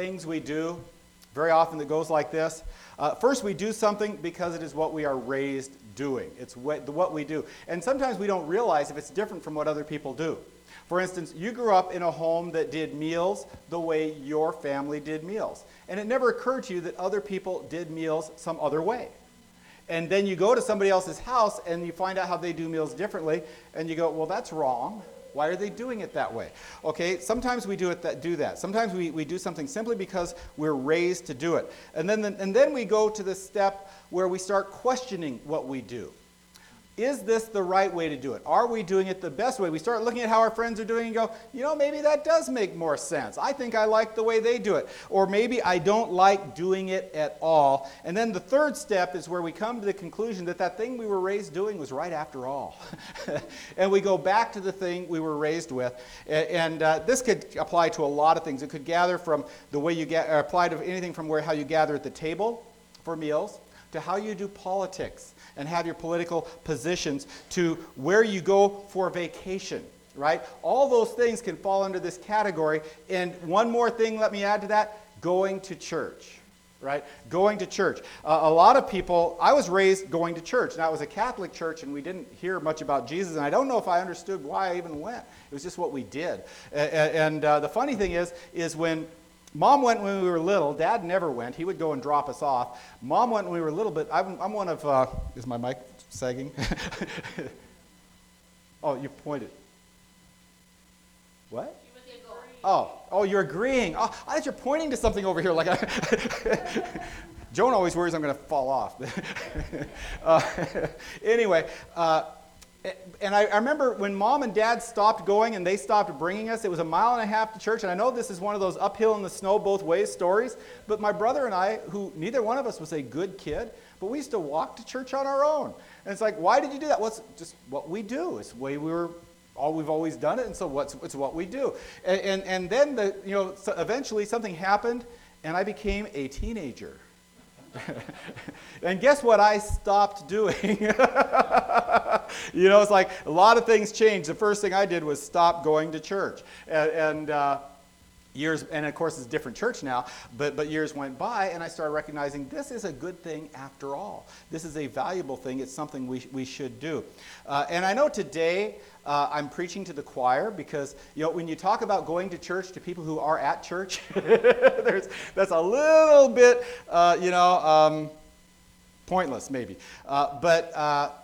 things we do very often that goes like this. First, we do something because it is what we are raised doing. It's what we do. And sometimes we don't realize if it's different from what other people do. For instance, you grew up in a home that did meals the way your family did meals. And it never occurred to you that other people did meals some other way. And then you go to somebody else's house and you find out how they do meals differently. And you go, well, that's wrong. Why are they doing it that way? Okay, sometimes we do that. Sometimes we do something simply because we're raised to do it. And then we go to the step where we start questioning what we do. Is this the right way to do it? Are we doing it the best way? We start looking at how our friends are doing it and go, you know, maybe that does make more sense. I think I like the way they do it. Or maybe I don't like doing it at all. And then the third step is where we come to the conclusion that that thing we were raised doing was right after all. And we go back to the thing we were raised with. And this could apply to a lot of things. It could gather from the way you apply to anything from how you gather at the table for meals, to how you do politics and have your political positions, to where you go for vacation, right? All those things can fall under this category. And one more thing, let me add to that, going to church, right? Going to church. A lot of people, I was raised going to church. Now, it was a Catholic church, and we didn't hear much about Jesus, and I don't know if I understood why I even went. It was just what we did. And the funny thing is when Mom went when we were little. Dad never went. He would go and drop us off. Mom went when we were little, but I'm one of... is my mic sagging? Oh, you pointed. What? Oh, you're agreeing. Oh, I thought you're pointing to something over here. Joan always worries I'm going to fall off. Anyway... And I remember when Mom and Dad stopped going and they stopped bringing us, it was a mile and a half to church. And I know this is one of those uphill in the snow both ways stories, but my brother and I, who neither one of us was a good kid, but we used to walk to church on our own. And it's like, why did you do that? Well, it's just what we do. It's the way we've always done it, and so it's what we do. And then eventually something happened, and I became a teenager. And guess what I stopped doing? You know, it's like a lot of things changed. The first thing I did was stop going to church. And of course, it's a different church now, but years went by, and I started recognizing this is a good thing after all. This is a valuable thing. It's something we should do. And I know today I'm preaching to the choir because, you know, when you talk about going to church to people who are at church, that's a little bit, pointless maybe. But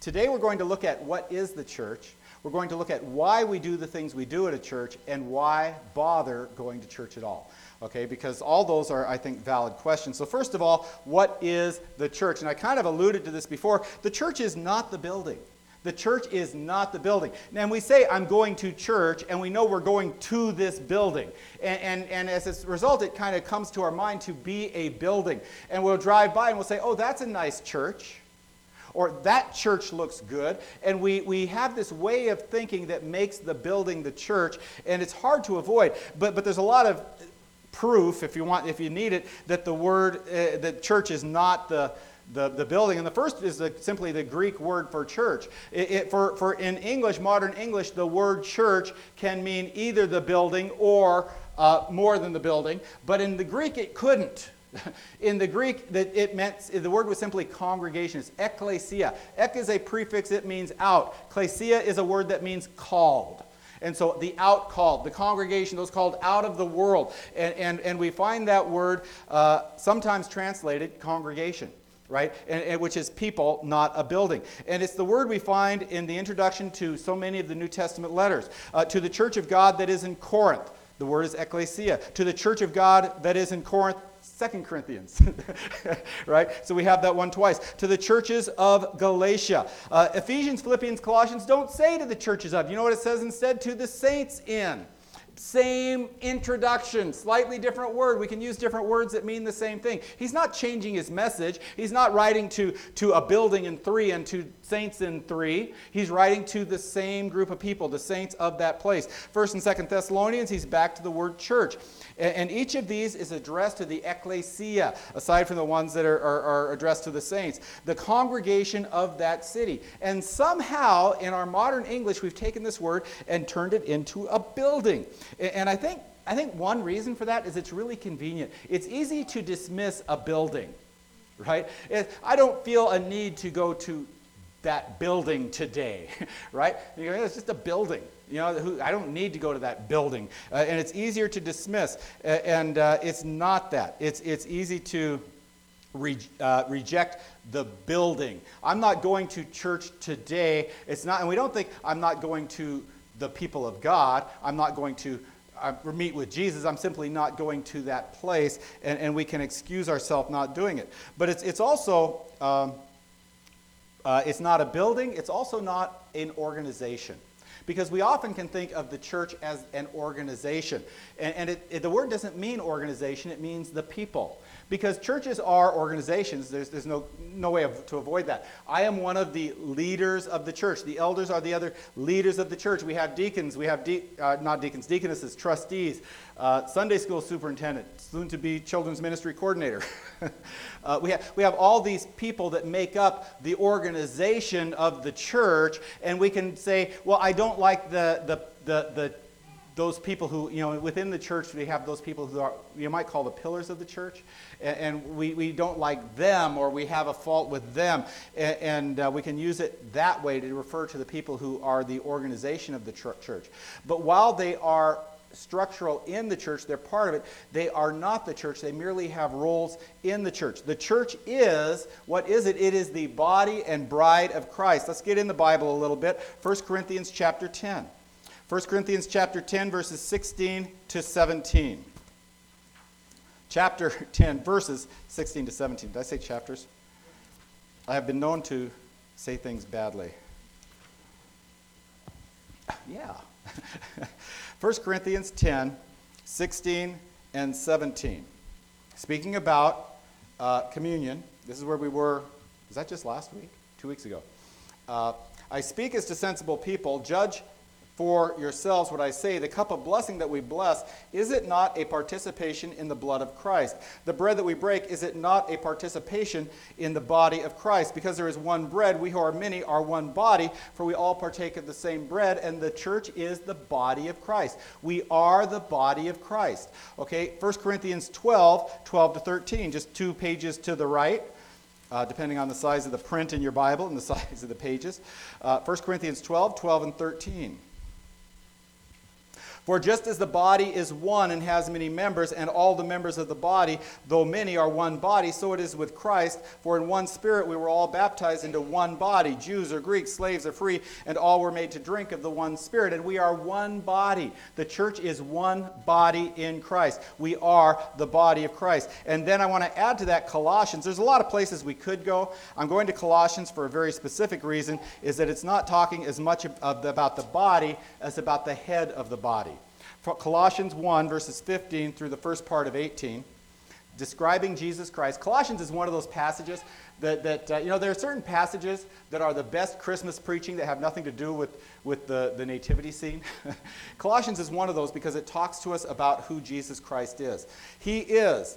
today we're going to look at what is the church. We're going to look at why we do the things we do at a church and why bother going to church at all, okay? Because all those are, I think, valid questions. So first of all, what is the church? And I kind of alluded to this before. The church is not the building. The church is not the building. And we say, I'm going to church, and we know we're going to this building. And as a result, it kind of comes to our mind to be a building. And we'll drive by and we'll say, oh, that's a nice church. Or that church looks good. And we have this way of thinking that makes the building the church, and it's hard to avoid. But there's a lot of proof, if you need it, that the word that church is not the building. And the first is simply the Greek word for church. For in English, modern English, the word church can mean either the building or more than the building. But in the Greek, it couldn't. In the Greek, the word was simply congregation. It's ekklesia. Ek is a prefix, it means out. Klesia is a word that means called. And so the out called, the congregation, those called out of the world. And we find that word sometimes translated congregation, right? And which is people, not a building. And it's the word we find in the introduction to so many of the New Testament letters. To the church of God that is in Corinth, the word is ekklesia. To the church of God that is in Corinth, 2 Corinthians, right? So we have that one twice. To the churches of Galatia. Ephesians, Philippians, Colossians don't say to the churches of. You know what it says instead? To the saints in. Same introduction, slightly different word. We can use different words that mean the same thing. He's not changing his message. He's not writing to a building in three and to saints in three. He's writing to the same group of people, the saints of that place. 1st and 2nd Thessalonians, he's back to the word church. And each of these is addressed to the ecclesia, aside from the ones that are addressed to the saints, the congregation of that city. And somehow, in our modern English, we've taken this word and turned it into a building. And I think I think one reason for that is it's really convenient. It's easy to dismiss a building, right? I don't feel a need to go to that building today, right? You know, it's just a building. You know, I don't need to go to that building. And it's easier to dismiss. And it's not that. It's easy to reject the building. I'm not going to church today. It's not, and we don't think I'm not going to the people of God. I'm not going to meet with Jesus. I'm simply not going to that place. And we can excuse ourselves not doing it. But it's also, it's not a building. It's also not an organization. Because we often can think of the church as an organization. And the word doesn't mean organization, it means the people. Because churches are organizations, there's no way to avoid that. I am one of the leaders of the church. The elders are the other leaders of the church. We have deacons, we have deaconesses, trustees, Sunday school superintendent, soon to be children's ministry coordinator. We have all these people that make up the organization of the church, and we can say, well, I don't like those people who, you know, within the church we have those people who are, you might call the pillars of the church, and we don't like them, or we have a fault with them, and we can use it that way to refer to the people who are the organization of the church. But while they are structural in the church, they're part of it, they are not the church, they merely have roles in the church. The church is, what is it? It is the body and bride of Christ. Let's get in the Bible a little bit. 1 Corinthians chapter 10. 1 Corinthians chapter 10, verses 16 to 17. Chapter 10, verses 16 to 17. Did I say chapters? I have been known to say things badly. Yeah. 1 Corinthians 10, 16 and 17. Speaking about communion, this is where we were, was that just last week? 2 weeks ago. I speak as to sensible people, judge for yourselves what I say, the cup of blessing that we bless, is it not a participation in the blood of Christ? The bread that we break, is it not a participation in the body of Christ? Because there is one bread, we who are many are one body, for we all partake of the same bread, and the church is the body of Christ. We are the body of Christ. Okay, 1 Corinthians 12, 12 to 13, just 2 pages to the right. Depending on the size of the print in your Bible and the size of the pages. 1 Corinthians 12, 12 and 13. For just as the body is one and has many members, and all the members of the body, though many, are one body, so it is with Christ. For in one Spirit we were all baptized into one body, Jews or Greeks, slaves or free, and all were made to drink of the one Spirit. And we are one body. The church is one body in Christ. We are the body of Christ. And then I want to add to that Colossians. There's a lot of places we could go. I'm going to Colossians for a very specific reason, is that it's not talking as much about the body as about the head of the body. Colossians 1, verses 15 through the first part of 18, describing Jesus Christ. Colossians is one of those passages that you know, there are certain passages that are the best Christmas preaching that have nothing to do with the nativity scene. Colossians is one of those because it talks to us about who Jesus Christ is. He is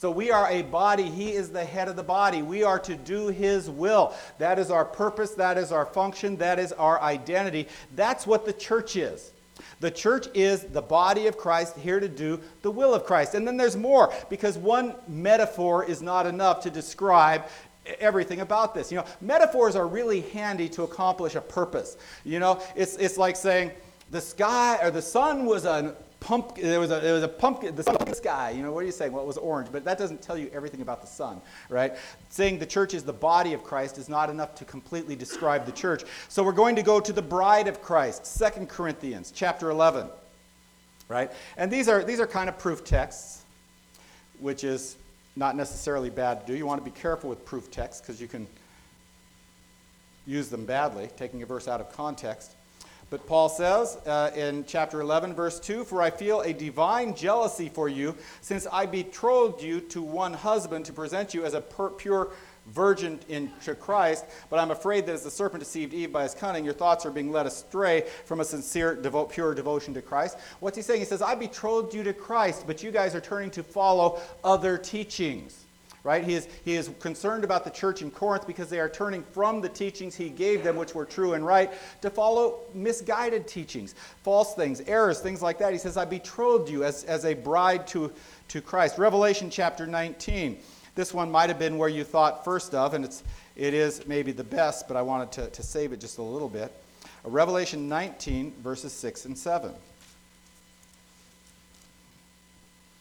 So we are a body. He is the head of the body. We are to do his will. That is our purpose. That is our function. That is our identity. That's what the church is. The church is the body of Christ, here to do the will of Christ. And then there's more, because one metaphor is not enough to describe everything about this. You know, metaphors are really handy to accomplish a purpose. You know, it's like saying the sky or the sun was an pumpkin, there was a pumpkin, the sun was in the sky. You know, what are you saying? Well, it was orange, but that doesn't tell you everything about the sun, right? Saying the church is the body of Christ is not enough to completely describe the church. So we're going to go to the bride of Christ, 2 Corinthians chapter 11, right? And these are kind of proof texts, which is not necessarily bad to do. You want to be careful with proof texts because you can use them badly, taking a verse out of context. But Paul says in chapter 11, verse 2, for I feel a divine jealousy for you, since I betrothed you to one husband to present you as a pure virgin into Christ, but I'm afraid that as the serpent deceived Eve by his cunning, your thoughts are being led astray from a sincere, pure devotion to Christ. What's he saying? He says, I betrothed you to Christ, but you guys are turning to follow other teachings. Right? He is concerned about the church in Corinth because they are turning from the teachings he gave them, which were true and right, to follow misguided teachings, false things, errors, things like that. He says, I betrothed you as a bride to Christ. Revelation chapter 19. This one might have been where you thought first of, and it is maybe the best, but I wanted to save it just a little bit. Revelation 19, verses 6 and 7.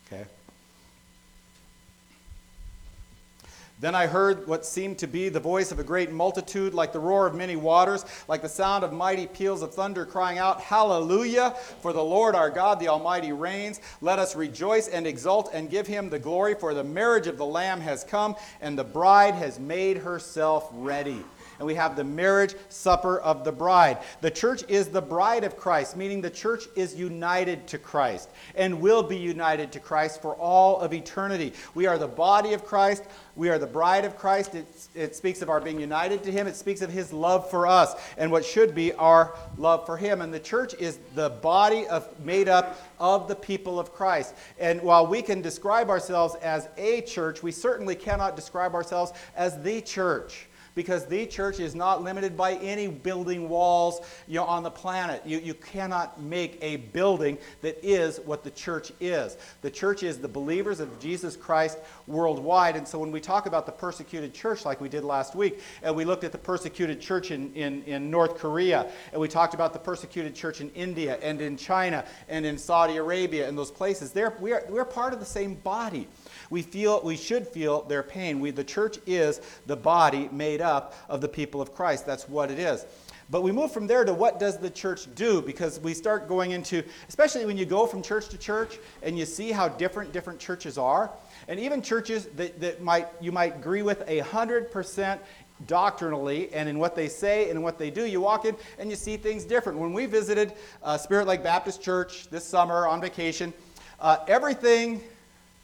Okay. Then I heard what seemed to be the voice of a great multitude, like the roar of many waters, like the sound of mighty peals of thunder, crying out, Hallelujah, for the Lord our God, the Almighty reigns. Let us rejoice and exult and give him the glory, for the marriage of the Lamb has come, and the bride has made herself ready. And we have the marriage supper of the bride. The church is the bride of Christ, meaning the church is united to Christ and will be united to Christ for all of eternity. We are the body of Christ. We are the bride of Christ. It speaks of our being united to him. It speaks of his love for us and what should be our love for him. And the church is the body made up of the people of Christ. And while we can describe ourselves as a church, we certainly cannot describe ourselves as the church, because the church is not limited by any building walls on the planet. You cannot make a building that is what the church is. The church is the believers of Jesus Christ worldwide. And so when we talk about the persecuted church like we did last week, and we looked at the persecuted church in North Korea, and we talked about the persecuted church in India and in China and in Saudi Arabia and those places, we're part of the same body. We should feel their pain. The church is the body made up of the people of Christ. That's what it is. But we move from there to what does the church do? Because we start going into, especially when you go from church to church and you see how different churches are, and even churches that you might agree with 100% doctrinally and in what they say and what they do, you walk in and you see things different. When we visited Spirit Lake Baptist Church this summer on vacation, everything...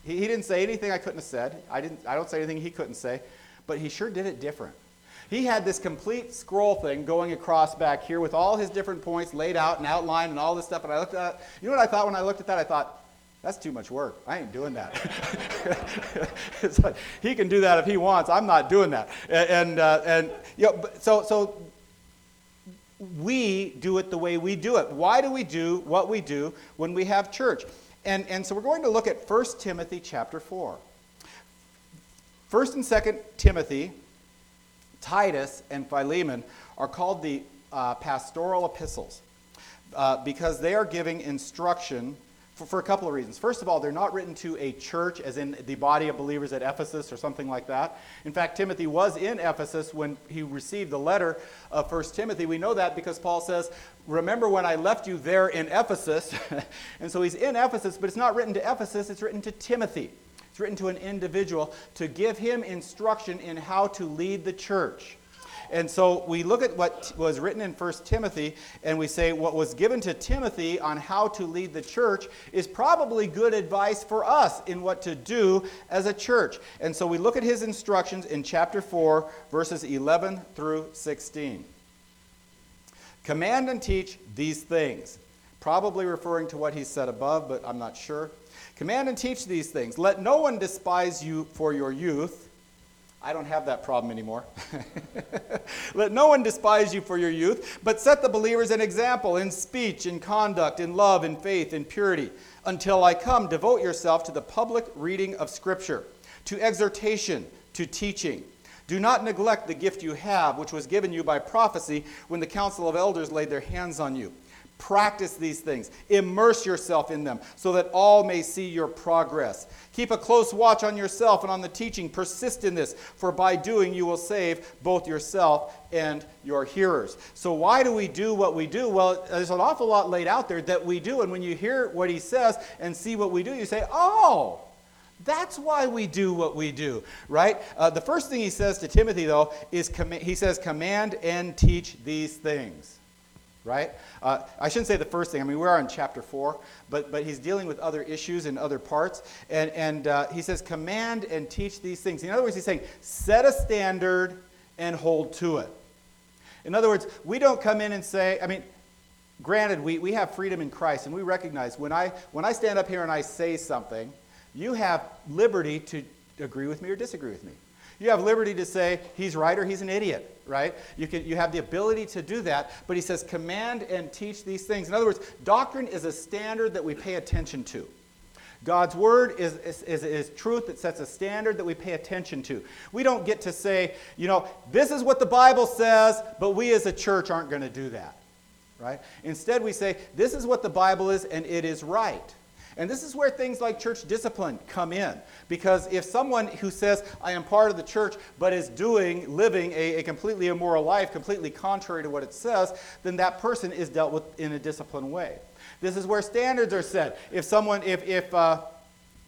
He didn't say anything I couldn't have said. I don't say anything he couldn't say, but he sure did it different. He had this complete scroll thing going across back here with all his different points laid out and outlined and all this stuff. And I looked at that. You know what I thought when I looked at that? I thought, that's too much work. I ain't doing that. It's like, he can do that if he wants. I'm not doing that. So we do it the way we do it. Why do we do what we do when we have church? And so we're going to look at 1 Timothy chapter 4. 1 and 2 Timothy, Titus, and Philemon are called the pastoral epistles because they are giving instruction for a couple of reasons. First of all, they're not written to a church as in the body of believers at Ephesus or something like that. In fact, Timothy was in Ephesus when he received the letter of 1 Timothy. We know that because Paul says, remember when I left you there in Ephesus. And so he's in Ephesus, but it's not written to Ephesus, it's written to Timothy. It's written to an individual to give him instruction in how to lead the church. And so we look at what was written in 1 Timothy, and we say what was given to Timothy on how to lead the church is probably good advice for us in what to do as a church. And so we look at his instructions in chapter 4, verses 11 through 16. Command and teach these things. Probably referring to what he said above, but I'm not sure. Command and teach these things. Let no one despise you for your youth. I don't have that problem anymore. Let no one despise you for your youth, but set the believers an example in speech, in conduct, in love, in faith, in purity. Until I come, devote yourself to the public reading of Scripture, to exhortation, to teaching. Do not neglect the gift you have, which was given you by prophecy when the council of elders laid their hands on you. Practice these things. Immerse yourself in them so that all may see your progress. Keep a close watch on yourself and on the teaching. Persist in this, for by doing you will save both yourself and your hearers. So why do we do what we do? Well, there's an awful lot laid out there that we do. And when you hear what he says and see what we do, you say, oh, that's why we do what we do, right? The first thing he says to Timothy, though, is he says, command and teach these things. right? I shouldn't say the first thing. I mean, we are in chapter 4, but he's dealing with other issues and other parts. And he says, command and teach these things. In other words, he's saying, set a standard and hold to it. In other words, we don't come in and say, I mean, granted, we have freedom in Christ, and we recognize when I stand up here and I say something, you have liberty to agree with me or disagree with me. You have liberty to say he's right or he's an idiot, right? You have the ability to do that, but he says command and teach these things. In other words, doctrine is a standard that we pay attention to. God's word is truth that sets a standard that we pay attention to. We don't get to say, you know, this is what the Bible says, but we as a church aren't going to do that, right? Instead, we say, this is what the Bible is, and it is right. And this is where things like church discipline come in. Because if someone who says, I am part of the church, but is living a completely immoral life, completely contrary to what it says, then that person is dealt with in a disciplined way. This is where standards are set. If someone, if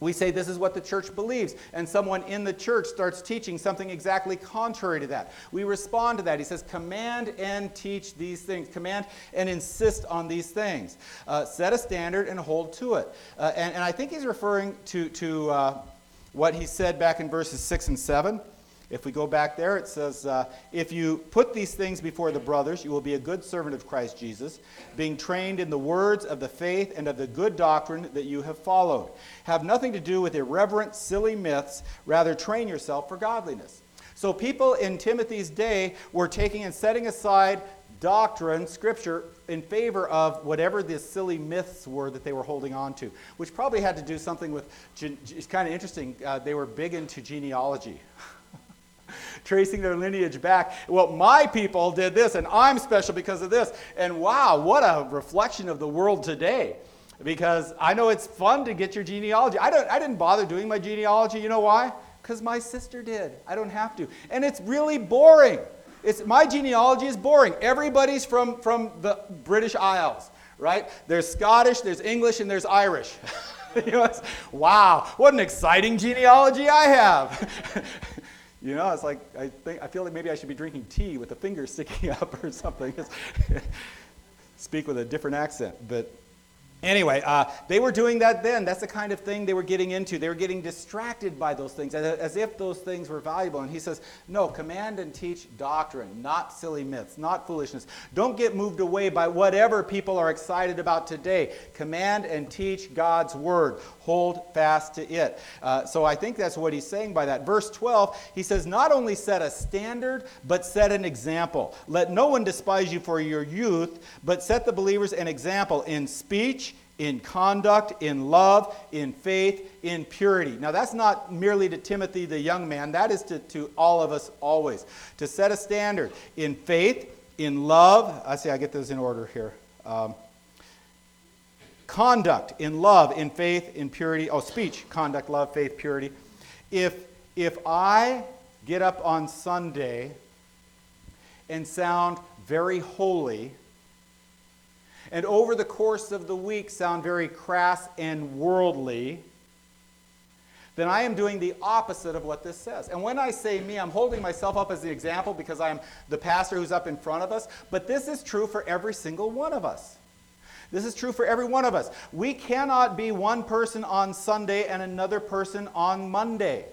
we say this is what the church believes, and someone in the church starts teaching something exactly contrary to that, we respond to that. He says, command and teach these things. Command and insist on these things. Set a standard and hold to it. And I think he's referring to what he said back in verses 6 and 7. If we go back there, it says, if you put these things before the brothers, you will be a good servant of Christ Jesus, being trained in the words of the faith and of the good doctrine that you have followed. Have nothing to do with irreverent, silly myths. Rather, train yourself for godliness. So people in Timothy's day were taking and setting aside doctrine, scripture, in favor of whatever the silly myths were that they were holding on to, which probably had to do something with, it's kind of interesting, they were big into genealogy. Tracing their lineage back. Well, my people did this, and I'm special because of this. And wow, what a reflection of the world today. Because I know it's fun to get your genealogy. I didn't bother doing my genealogy. You know why? Because my sister did. I don't have to. And it's really boring. My genealogy is boring. Everybody's from the British Isles, right? There's Scottish, there's English, and there's Irish. You know, wow, what an exciting genealogy I have. You know, it's like, I feel like maybe I should be drinking tea with the fingers sticking up or something. Speak with a different accent. But anyway, they were doing that then. That's the kind of thing they were getting into. They were getting distracted by those things as if those things were valuable. And he says, no, command and teach doctrine, not silly myths, not foolishness. Don't get moved away by whatever people are excited about today. Command and teach God's word. Hold fast to it. So I think that's what he's saying by that. Verse 12, he says, not only set a standard, but set an example. Let no one despise you for your youth, but set the believers an example in speech, in conduct, in love, in faith, in purity. Now that's not merely to Timothy the young man. That is to all of us always. To set a standard in faith, in love. I get those in order here. Conduct in love, in faith, in purity. Speech, conduct, love, faith, purity. If I get up on Sunday and sound very holy, and over the course of the week sound very crass and worldly, then I am doing the opposite of what this says. And when I say me, I'm holding myself up as the example because I am the pastor who's up in front of us. But this is true for every single one of us. This is true for every one of us. We cannot be one person on Sunday and another person on Monday.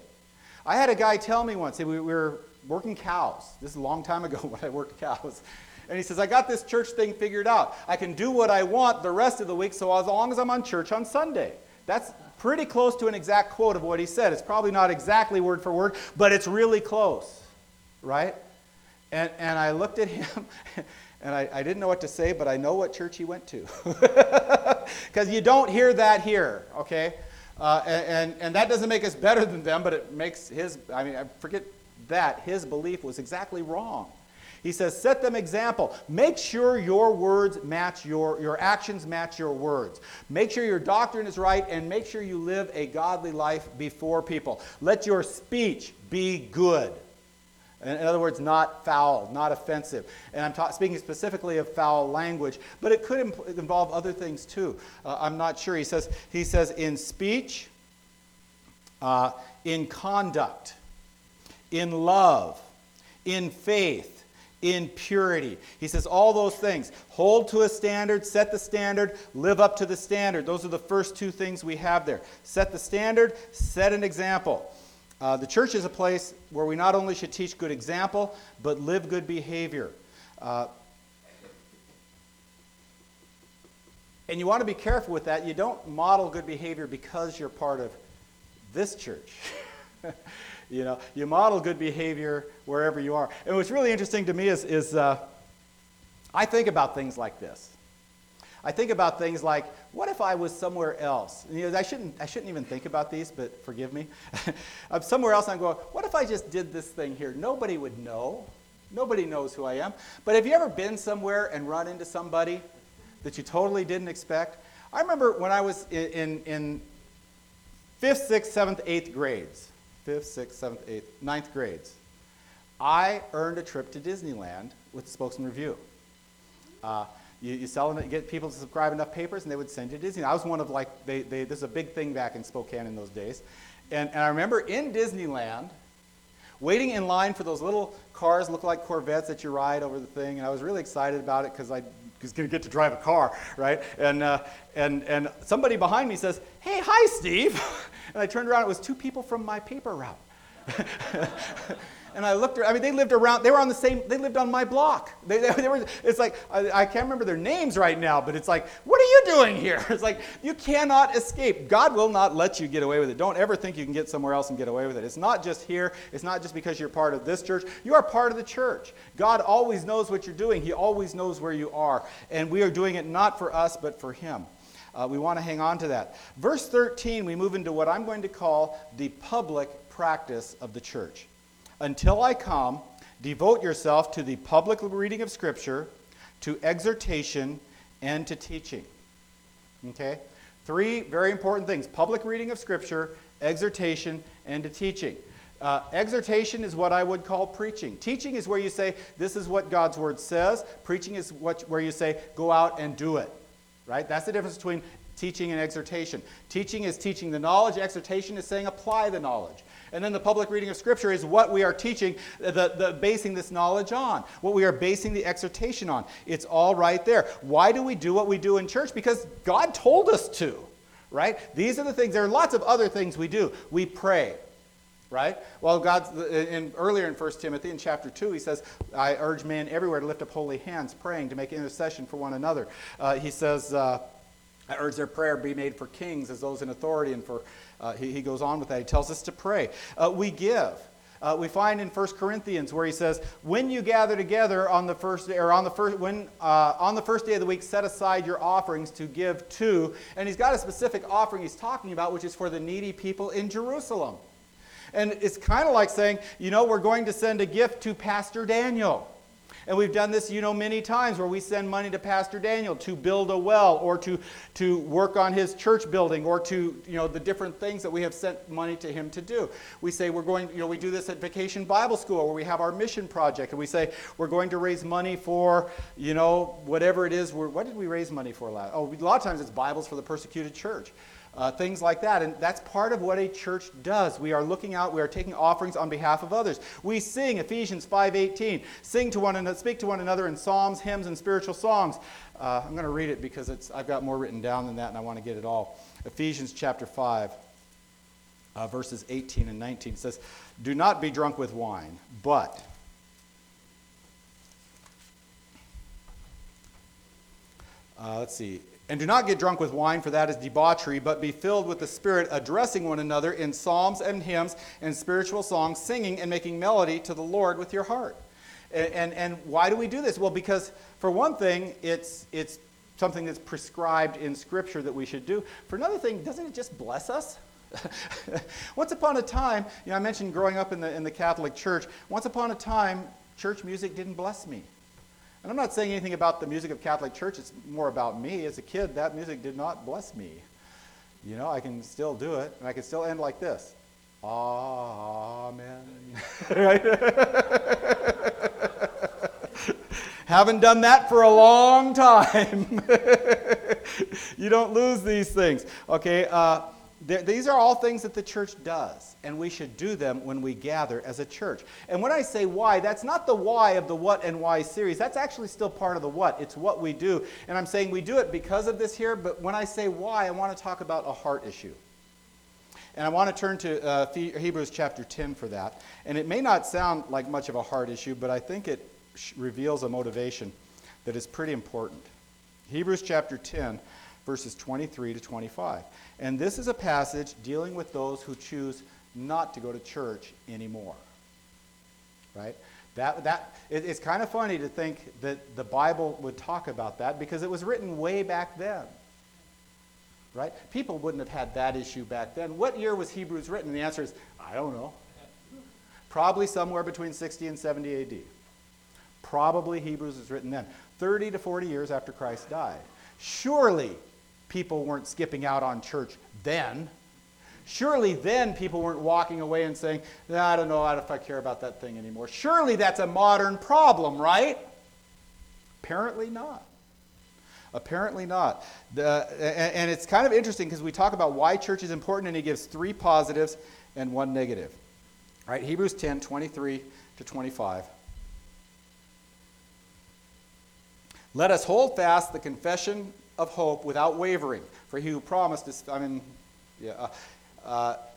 I had a guy tell me once, we were working cows. This is a long time ago when I worked cows. And he says, I got this church thing figured out. I can do what I want the rest of the week so as long as I'm on church on Sunday. That's pretty close to an exact quote of what he said. It's probably not exactly word for word, but it's really close, right? And I looked at him. And I didn't know what to say, but I know what church he went to. Because you don't hear that here, okay? And that doesn't make us better than them, but it makes his belief was exactly wrong. He says, set them example. Make sure your words match your actions match your words. Make sure your doctrine is right, and make sure you live a godly life before people. Let your speech be good. In other words, not foul, not offensive. And I'm speaking specifically of foul language, but it could involve other things too. I'm not sure. He says in speech, in conduct, in love, in faith, in purity. He says all those things. Hold to a standard, set the standard, live up to the standard. Those are the first two things we have there. Set the standard, set an example. The church is a place where we not only should teach good example, but live good behavior. And you want to be careful with that. You don't model good behavior because you're part of this church. You know, you model good behavior wherever you are. And what's really interesting to me is I think about things like this. I think about things like, what if I was somewhere else? And, you know, I shouldn't even think about these, but forgive me. I'm somewhere else, and I'm going, what if I just did this thing here? Nobody would know. Nobody knows who I am. But have you ever been somewhere and run into somebody that you totally didn't expect? I remember when I was in 5th, 6th, 7th, 8th grades, 5th, 6th, 7th, 8th, 9th grades, I earned a trip to Disneyland with the Spokesman Review. You sell them, get people to subscribe enough papers, and they would send you to Disneyland. I was one of like, this was a big thing back in Spokane in those days. And I remember in Disneyland, waiting in line for those little cars, look like Corvettes that you ride over the thing, and I was really excited about it because I was going to get to drive a car, right? And somebody behind me says, "Hey, hi, Steve." And I turned around, it was two people from my paper route. And I looked around, I mean, they lived around, they lived on my block. They were, it's like, I can't remember their names right now, but it's like, what are you doing here? It's like, you cannot escape. God will not let you get away with it. Don't ever think you can get somewhere else and get away with it. It's not just here. It's not just because you're part of this church. You are part of the church. God always knows what you're doing. He always knows where you are. And we are doing it not for us, but for him. We want to hang on to that. Verse 13, we move into what I'm going to call the public practice of the church. Until I come, devote yourself to the public reading of Scripture, to exhortation, and to teaching. Okay? Three very important things. Public reading of Scripture, exhortation, and to teaching. Exhortation is what I would call preaching. Teaching is where you say, this is what God's Word says. Preaching is where you say, go out and do it. Right? That's the difference between teaching and exhortation. Teaching is teaching the knowledge. Exhortation is saying apply the knowledge. And then the public reading of Scripture is what we are teaching, the basing this knowledge on, what we are basing the exhortation on. It's all right there. Why do we do what we do in church? Because God told us to, right? These are the things. There are lots of other things we do. We pray, right? Well, earlier in 1 Timothy, in chapter 2, he says, I urge men everywhere to lift up holy hands, praying to make intercession for one another. He says, I urge their prayer be made for kings as those in authority, and for he goes on with that. He tells us to pray. We give. We find in 1 Corinthians where he says, "When you gather together on the first day of the week, set aside your offerings to give to." And he's got a specific offering he's talking about, which is for the needy people in Jerusalem. And it's kind of like saying, you know, we're going to send a gift to Pastor Daniel. And we've done this, you know, many times where we send money to Pastor Daniel to build a well or to work on his church building or to, you know, the different things that we have sent money to him to do. We say we're going, you know, we do this at Vacation Bible School where we have our mission project and we say we're going to raise money for, you know, whatever it is. What did we raise money for last? Oh, a lot of times it's Bibles for the persecuted church. Things like that. And that's part of what a church does. We are looking out. We are taking offerings on behalf of others. We sing Ephesians 5:18. Sing to one another, speak to one another in psalms, hymns, and spiritual songs. I'm going to read it because I've got more written down than that, and I want to get it all. Ephesians chapter 5, verses 18 and 19 says, "Do not be drunk with wine, but And do not get drunk with wine, for that is debauchery, but be filled with the Spirit, addressing one another in psalms and hymns and spiritual songs, singing and making melody to the Lord with your heart." And why do we do this? Well, because for one thing, it's something that's prescribed in Scripture that we should do. For another thing, doesn't it just bless us? Once upon a time, you know, I mentioned growing up in the Catholic Church. Once upon a time, church music didn't bless me. And I'm not saying anything about the music of Catholic Church. It's more about me. As a kid, that music did not bless me. You know, I can still do it, and I can still end like this. Amen. Right? Haven't done that for a long time. You don't lose these things. Okay, These are all things that the church does, and we should do them when we gather as a church. And when I say why, that's not the why of the What and Why series. That's actually still part of the what. It's what we do. And I'm saying we do it because of this here, but when I say why, I want to talk about a heart issue. And I want to turn to Hebrews chapter 10 for that. And it may not sound like much of a heart issue, but I think it reveals a motivation that is pretty important. Hebrews chapter 10, verses 23 to 25. And this is a passage dealing with those who choose not to go to church anymore. Right? It's kind of funny to think that the Bible would talk about that because it was written way back then. Right? People wouldn't have had that issue back then. What year was Hebrews written? And the answer is, I don't know. Probably somewhere between 60 and 70 AD. Probably Hebrews was written then. 30 to 40 years after Christ died. Surely people weren't skipping out on church then. Surely then people weren't walking away and saying, I don't know if I care about that thing anymore. Surely that's a modern problem, right? Apparently not. Apparently not. And it's kind of interesting because we talk about why church is important, and he gives three positives and one negative. All right, Hebrews 10, 23 to 25. Let us hold fast the confession of hope without wavering, for he who promised is,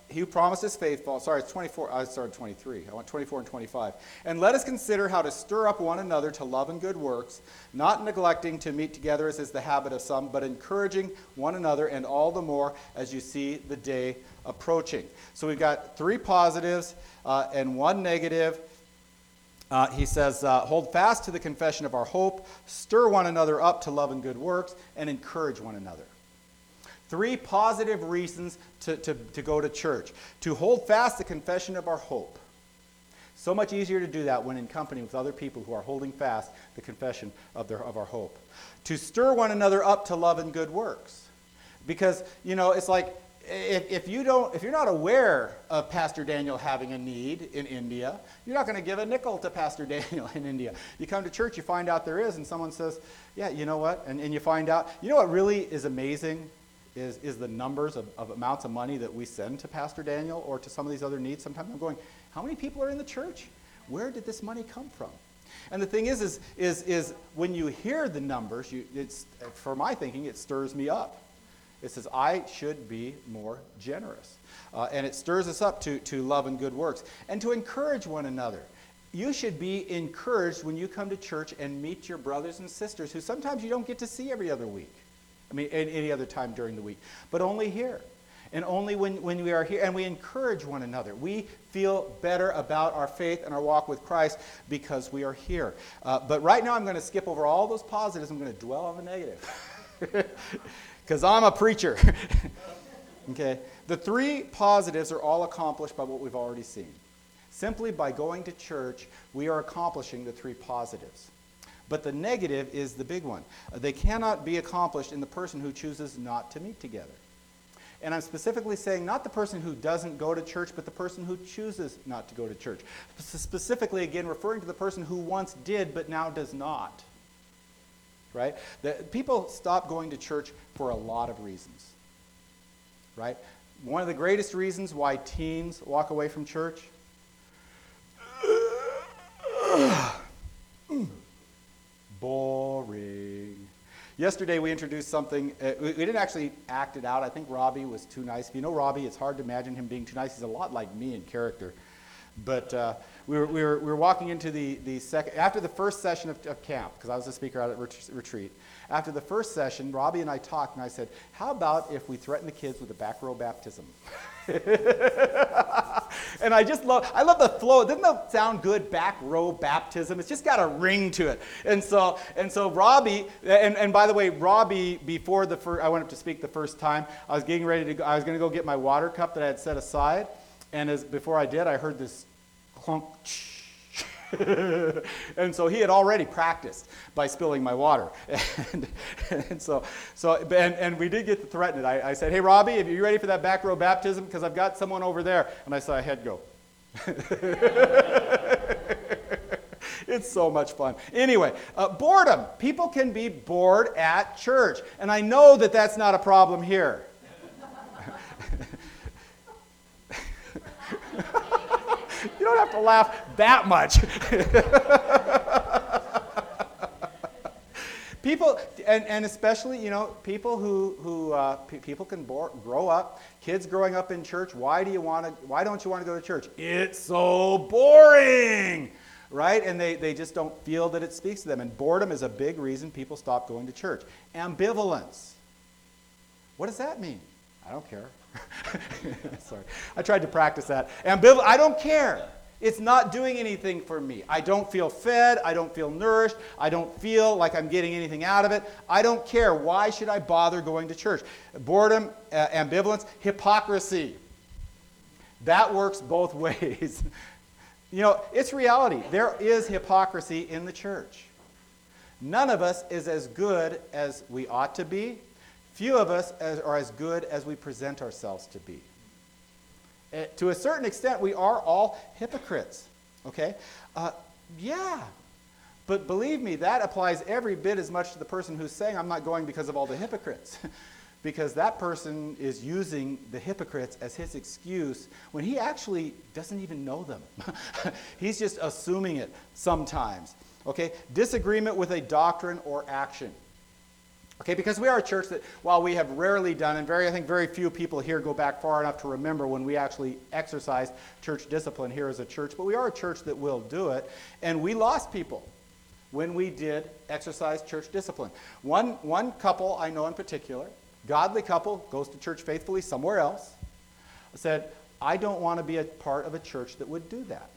he who promised is faithful. Sorry, it's 24. I started 23. I want 24 and 25. And let us consider how to stir up one another to love and good works, not neglecting to meet together as is the habit of some, but encouraging one another, and all the more as you see the day approaching. So we've got three positives and one negative. He says, hold fast to the confession of our hope, stir one another up to love and good works, and encourage one another. Three positive reasons to go to church. To hold fast the confession of our hope. So much easier to do that when in company with other people who are holding fast the confession of our hope. To stir one another up to love and good works. Because, it's like, if you're not aware of Pastor Daniel having a need in India, you're not going to give a nickel to Pastor Daniel in India. You come to church, you find out there is, and someone says, yeah, you know what? And you find out, what really is amazing is the numbers of amounts of money that we send to Pastor Daniel or to some of these other needs. Sometimes I'm going, how many people are in the church? Where did this money come from? And the thing is when you hear the numbers, for my thinking, it stirs me up. It says, I should be more generous. And it stirs us up to love and good works and to encourage one another. You should be encouraged when you come to church and meet your brothers and sisters who sometimes you don't get to see every other week. Any other time during the week. But only here. And only when we are here. And we encourage one another. We feel better about our faith and our walk with Christ because we are here. But right now I'm going to skip over all those positives. I'm going to dwell on the negative. Because I'm a preacher. Okay. The three positives are all accomplished by what we've already seen. Simply by going to church, we are accomplishing the three positives. But the negative is the big one. They cannot be accomplished in the person who chooses not to meet together. And I'm specifically saying not the person who doesn't go to church, but the person who chooses not to go to church. Specifically, again, referring to the person who once did but now does not. Right? People stop going to church for a lot of reasons. Right? One of the greatest reasons why teens walk away from church. Boring. Yesterday we introduced something. We didn't actually act it out. I think Robbie was too nice. If you know Robbie, it's hard to imagine him being too nice. He's a lot like me in character. But we were walking into the second, after the first session of camp, because I was a speaker out at retreat. After the first session, Robbie and I talked, and I said, how about if we threaten the kids with a back row baptism? And I love the flow. Doesn't that sound good, back row baptism? It's just got a ring to it. And so Robbie, and by the way, Robbie, before I went up to speak the first time, I was getting ready to go, I was going to go get my water cup that I had set aside. And before I did, I heard this clunk. And so he had already practiced by spilling my water. And we did get to threaten it. I said, hey, Robbie, are you ready for that back row baptism? Because I've got someone over there. And I saw a head go. It's so much fun. Anyway, boredom. People can be bored at church. And I know that that's not a problem here. You don't have to laugh that much. People, and especially, you know, people who people can grow up. Kids growing up in church. Why don't you want to go to church? It's so boring, right? And they just don't feel that it speaks to them. And boredom is a big reason people stop going to church. Ambivalence. What does that mean? I don't care. Sorry, I tried to practice that. I don't care. It's not doing anything for me. I don't feel fed. I don't feel nourished. I don't feel like I'm getting anything out of it. I don't care. Why should I bother going to church? Boredom, ambivalence, hypocrisy. That works both ways. You know, it's reality. There is hypocrisy in the church. None of us is as good as we ought to be. Few of us are as good as we present ourselves to be. To a certain extent, we are all hypocrites, okay? Yeah, but believe me, that applies every bit as much to the person who's saying, I'm not going because of all the hypocrites, because that person is using the hypocrites as his excuse when he actually doesn't even know them. He's just assuming it sometimes, okay? Disagreement with a doctrine or action. Okay, because we are a church that, while we have rarely done, and I think very few people here go back far enough to remember when we actually exercised church discipline here as a church, but we are a church that will do it, and we lost people when we did exercise church discipline. One couple I know in particular, godly couple, goes to church faithfully somewhere else, said, I don't want to be a part of a church that would do that.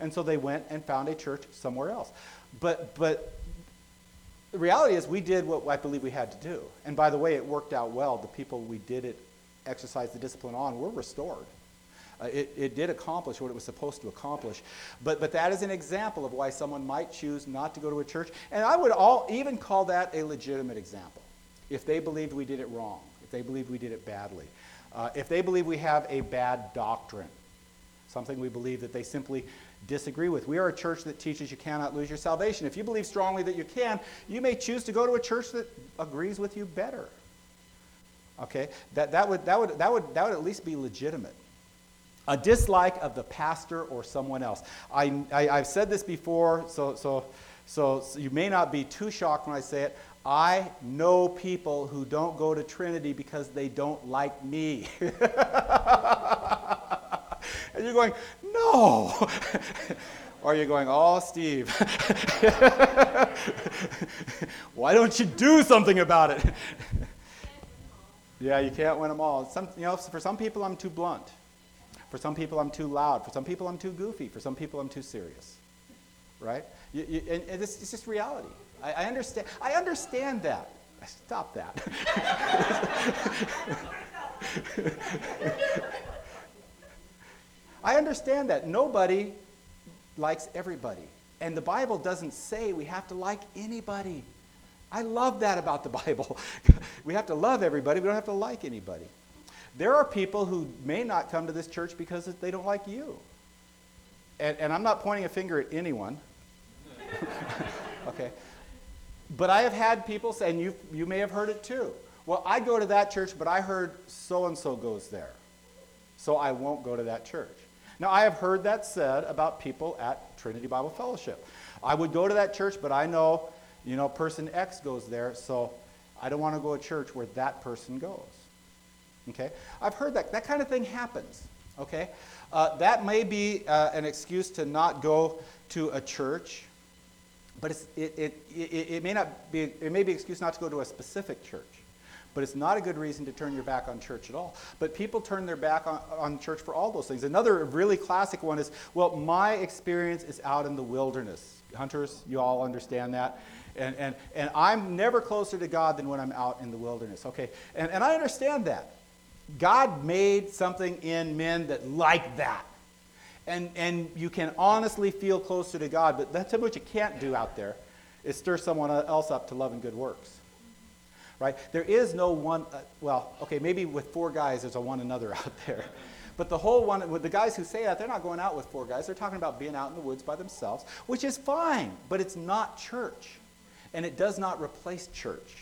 And so they went and found a church somewhere else. But the reality is we did what I believe we had to do. And by the way, it worked out well. The people we did it, exercise the discipline on, were restored. It did accomplish what it was supposed to accomplish. But that is an example of why someone might choose not to go to a church. And I would even call that a legitimate example. If they believed we did it wrong, if they believed we did it badly, if they believe we have a bad doctrine, something we believe that they simply disagree with. We are a church that teaches you cannot lose your salvation. If you believe strongly that you can, you may choose to go to a church that agrees with you better. Okay? That would at least be legitimate. A dislike of the pastor or someone else. I've said this before, so you may not be too shocked when I say it. I know people who don't go to Trinity because they don't like me. And you're going, no. Or you're going, oh, Steve. Why don't you do something about it? Yeah, you can't win them all. For some people, I'm too blunt. For some people, I'm too loud. For some people, I'm too goofy. For some people, I'm too serious. Right? And it's just reality. I understand. I understand that. Stop that. I understand that. Nobody likes everybody. And the Bible doesn't say we have to like anybody. I love that about the Bible. We have to love everybody. We don't have to like anybody. There are people who may not come to this church because they don't like you. And I'm not pointing a finger at anyone. Okay. But I have had people say, and you may have heard it too, well, I go to that church, but I heard so-and-so goes there. So I won't go to that church. Now, I have heard that said about people at Trinity Bible Fellowship. I would go to that church, but I know, you know, person X goes there, so I don't want to go to church where that person goes. Okay? I've heard that. That kind of thing happens. Okay? That may be an excuse to not go to a church, but it may be an excuse not to go to a specific church. But it's not a good reason to turn your back on church at all. But people turn their back on church for all those things. Another really classic one is, well, my experience is out in the wilderness. Hunters, you all understand that. And I'm never closer to God than when I'm out in the wilderness. Okay, and I understand that. God made something in men that like that. And you can honestly feel closer to God, but that's what you can't do out there, is stir someone else up to love and good works. Right? There is no one, maybe with four guys there's a one another out there. But the whole one, with the guys who say that, they're not going out with four guys. They're talking about being out in the woods by themselves, which is fine, but it's not church. And it does not replace church.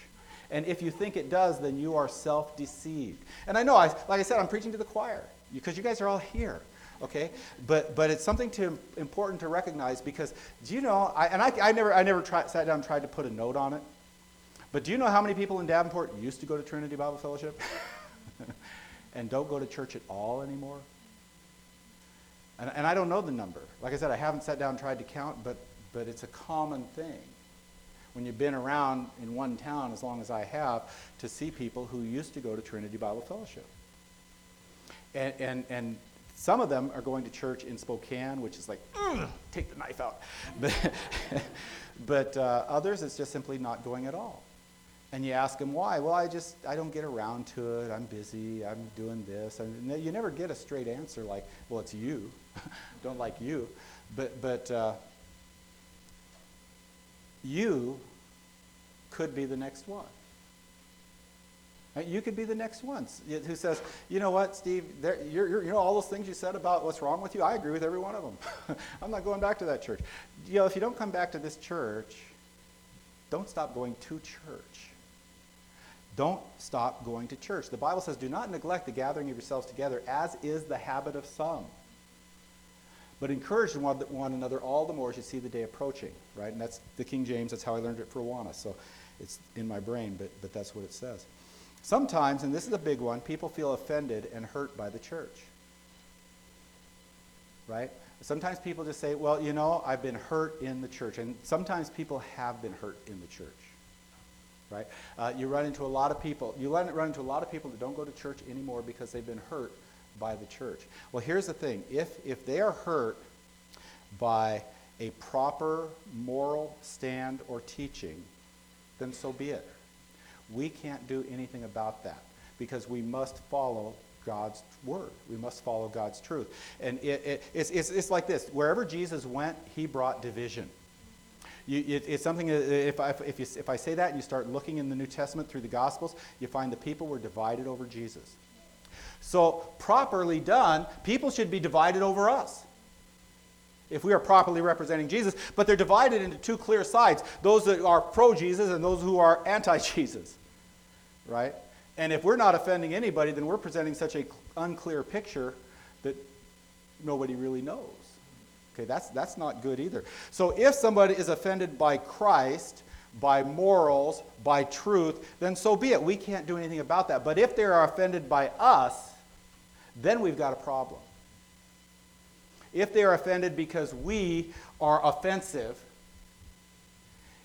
And if you think it does, then you are self-deceived. And I know, like I said, I'm preaching to the choir because you guys are all here. Okay, but it's something important to recognize, because do you know? I never sat down and tried to put a note on it. But do you know how many people in Davenport used to go to Trinity Bible Fellowship and don't go to church at all anymore? And I don't know the number. Like I said, I haven't sat down and tried to count, but it's a common thing when you've been around in one town as long as I have, to see people who used to go to Trinity Bible Fellowship. And some of them are going to church in Spokane, which is like, take the knife out. But others, it's just simply not going at all. And you ask them why. Well, I don't get around to it. I'm busy. I'm doing this. And you never get a straight answer like, well, it's you. Don't like you. But you could be the next one. You could be the next one who says, you know what, Steve, you know all those things you said about what's wrong with you, I agree with every one of them. I'm not going back to that church. You know, if you don't come back to this church, don't stop going to church. Don't stop going to church. The Bible says, do not neglect the gathering of yourselves together, as is the habit of some. But encourage one another all the more as you see the day approaching, right? And that's the King James. That's how I learned it for Awana. So it's in my brain, but that's what it says. Sometimes, and this is a big one, people feel offended and hurt by the church, right? Sometimes people just say, well, you know, I've been hurt in the church. And sometimes people have been hurt in the church, right? You run into a lot of people that don't go to church anymore because they've been hurt by the church. Well, here's the thing. If they are hurt by a proper moral stand or teaching, then so be it. We can't do anything about that, because we must follow God's word. We must follow God's truth. And it's like this. Wherever Jesus went, he brought division. It's something, if I say that and you start looking in the New Testament through the Gospels, you find the people were divided over Jesus. So properly done, people should be divided over us, if we are properly representing Jesus. But they're divided into two clear sides, those that are pro-Jesus and those who are anti-Jesus, right? And if we're not offending anybody, then we're presenting such an unclear picture that nobody really knows. Okay, that's not good either. So if somebody is offended by Christ, by morals, by truth, then so be it. We can't do anything about that. But if they are offended by us, then we've got a problem. If they are offended because we are offensive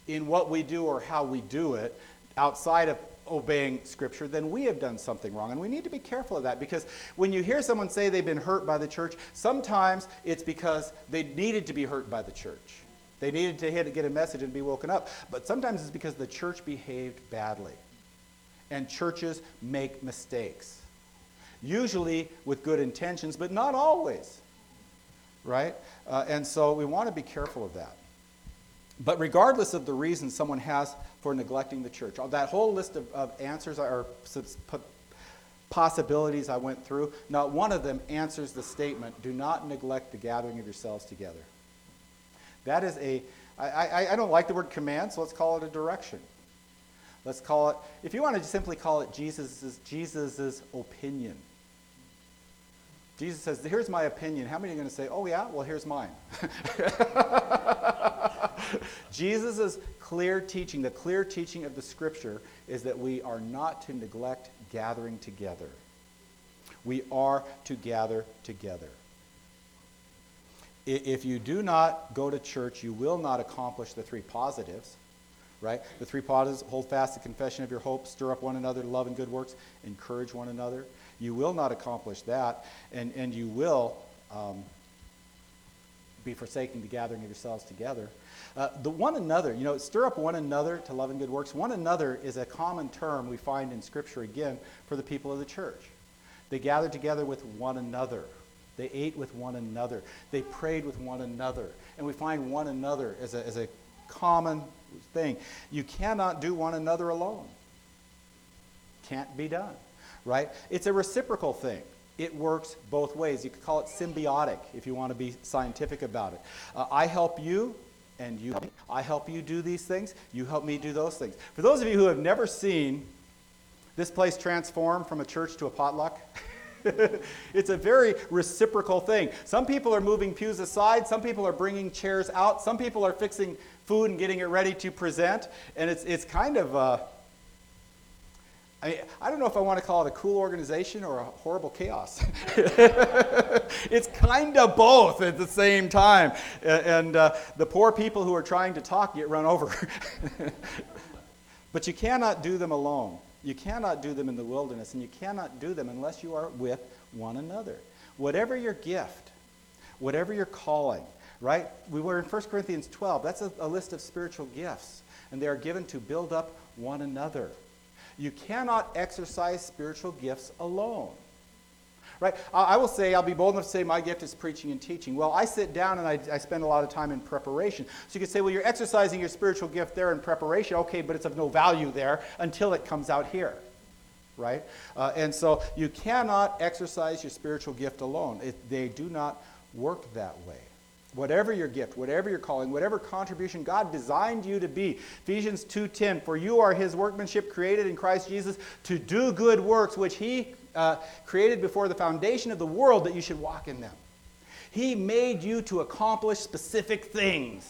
in what we do or how we do it outside of obeying Scripture, then we have done something wrong. And we need to be careful of that, because when you hear someone say they've been hurt by the church, sometimes it's because they needed to be hurt by the church. They needed to get a message and be woken up. But sometimes it's because the church behaved badly. And churches make mistakes, usually with good intentions, but not always. Right? And so we want to be careful of that. But regardless of the reason someone has for neglecting the church, that whole list of answers or possibilities I went through, not one of them answers the statement, do not neglect the gathering of yourselves together. That is I don't like the word command, so let's call it a direction. Let's call it, if you want to simply call it Jesus's opinion. Jesus says, here's my opinion. How many are going to say, oh yeah, well here's mine. Jesus' clear teaching, the clear teaching of the Scripture, is that we are not to neglect gathering together. We are to gather together. If you do not go to church, you will not accomplish the three positives, right? The three positives, hold fast the confession of your hope, stir up one another to love and good works, encourage one another. You will not accomplish that, and you will be forsaking the gathering of yourselves together. The one another, you know, stir up one another to love and good works. One another is a common term we find in Scripture, again, for the people of the church. They gathered together with one another. They ate with one another. They prayed with one another. And we find one another as a common thing. You cannot do one another alone. Can't be done. Right? It's a reciprocal thing. It works both ways. You could call it symbiotic if you want to be scientific about it. I help you, and you help me. I help you do these things. You help me do those things. For those of you who have never seen this place transform from a church to a potluck, It's a very reciprocal thing. Some people are moving pews aside. Some people are bringing chairs out. Some people are fixing food and getting it ready to present. And it's kind of, I don't know if I want to call it a cool organization or a horrible chaos. It's kind of both at the same time. And the poor people who are trying to talk get run over. But you cannot do them alone. You cannot do them in the wilderness, and you cannot do them unless you are with one another. Whatever your gift, whatever your calling, right? We were in 1 Corinthians 12. That's a list of spiritual gifts, and they are given to build up one another. You cannot exercise spiritual gifts alone, right? I will say, I'll be bold enough to say my gift is preaching and teaching. Well, I sit down and I spend a lot of time in preparation. So you could say, well, you're exercising your spiritual gift there in preparation. Okay, but it's of no value there until it comes out here, right? And so you cannot exercise your spiritual gift alone. They do not work that way. Whatever your gift, whatever your calling, whatever contribution God designed you to be. Ephesians 2:10, for you are his workmanship created in Christ Jesus to do good works which he created before the foundation of the world that you should walk in them. He made you to accomplish specific things.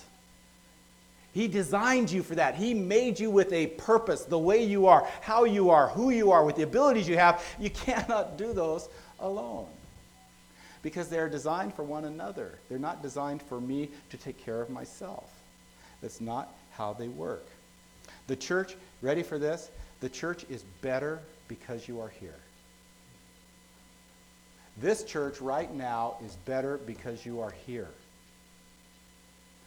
He designed you for that. He made you with a purpose, the way you are, how you are, who you are, with the abilities you have. You cannot do those alone, because they're designed for one another. They're not designed for me to take care of myself. That's not how they work. The church, ready for this? The church is better because you are here. This church right now is better because you are here.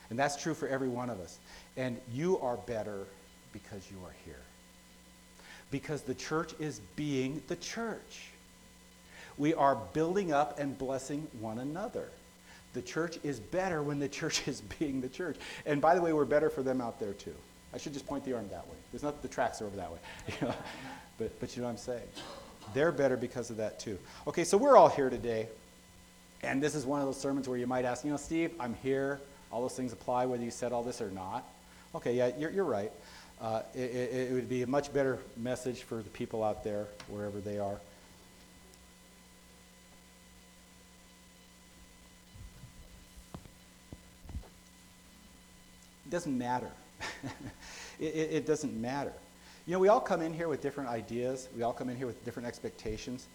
And that's true for every one of us. And you are better because you are here. Because the church is being the church. We are building up and blessing one another. The church is better when the church is being the church. And by the way, we're better for them out there too. I should just point the arm that way. There's not the tracks are over that way. But you know what I'm saying. They're better because of that too. Okay, so we're all here today. And this is one of those sermons where you might ask, you know, Steve, I'm here. All those things apply whether you said all this or not. Okay, yeah, you're right. It would be a much better message for the people out there, wherever they are. Doesn't matter. It doesn't matter. You know, we all come in here with different ideas. We all come in here with different expectations.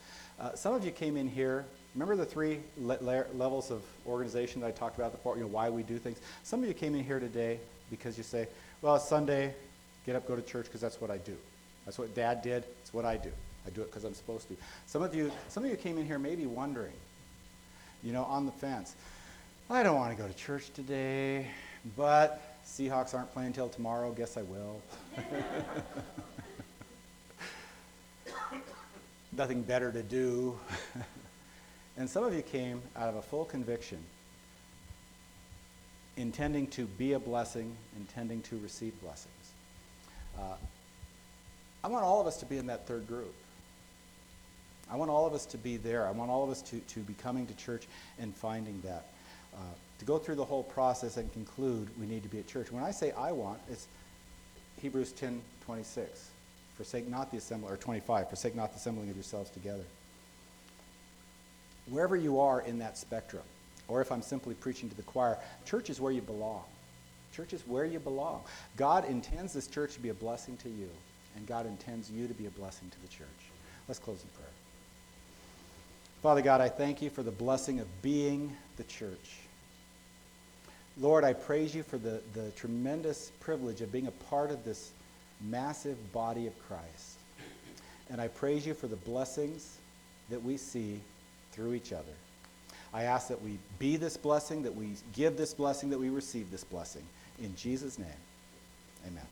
Some of you came in here. Remember the three levels of organization that I talked about before, you know, why we do things? Some of you came in here today because you say, well, it's Sunday, get up, go to church, because that's what I do. That's what Dad did. It's what I do. I do it because I'm supposed to. Some of you came in here maybe wondering, you know, on the fence, I don't want to go to church today, but Seahawks aren't playing till tomorrow. Guess I will. Nothing better to do. And some of you came out of a full conviction, intending to be a blessing, intending to receive blessings. I want all of us to be in that third group. I want all of us to be there. I want all of us to be coming to church and finding that. To go through the whole process and conclude, we need to be at church. When I say I want, it's Hebrews 10:26. Forsake not the assembly, or 25, forsake not the assembling of yourselves together. Wherever you are in that spectrum, or if I'm simply preaching to the choir, church is where you belong. Church is where you belong. God intends this church to be a blessing to you, and God intends you to be a blessing to the church. Let's close in prayer. Father God, I thank you for the blessing of being the church. Lord, I praise you for the tremendous privilege of being a part of this massive body of Christ. And I praise you for the blessings that we see through each other. I ask that we be this blessing, that we give this blessing, that we receive this blessing. In Jesus' name, amen.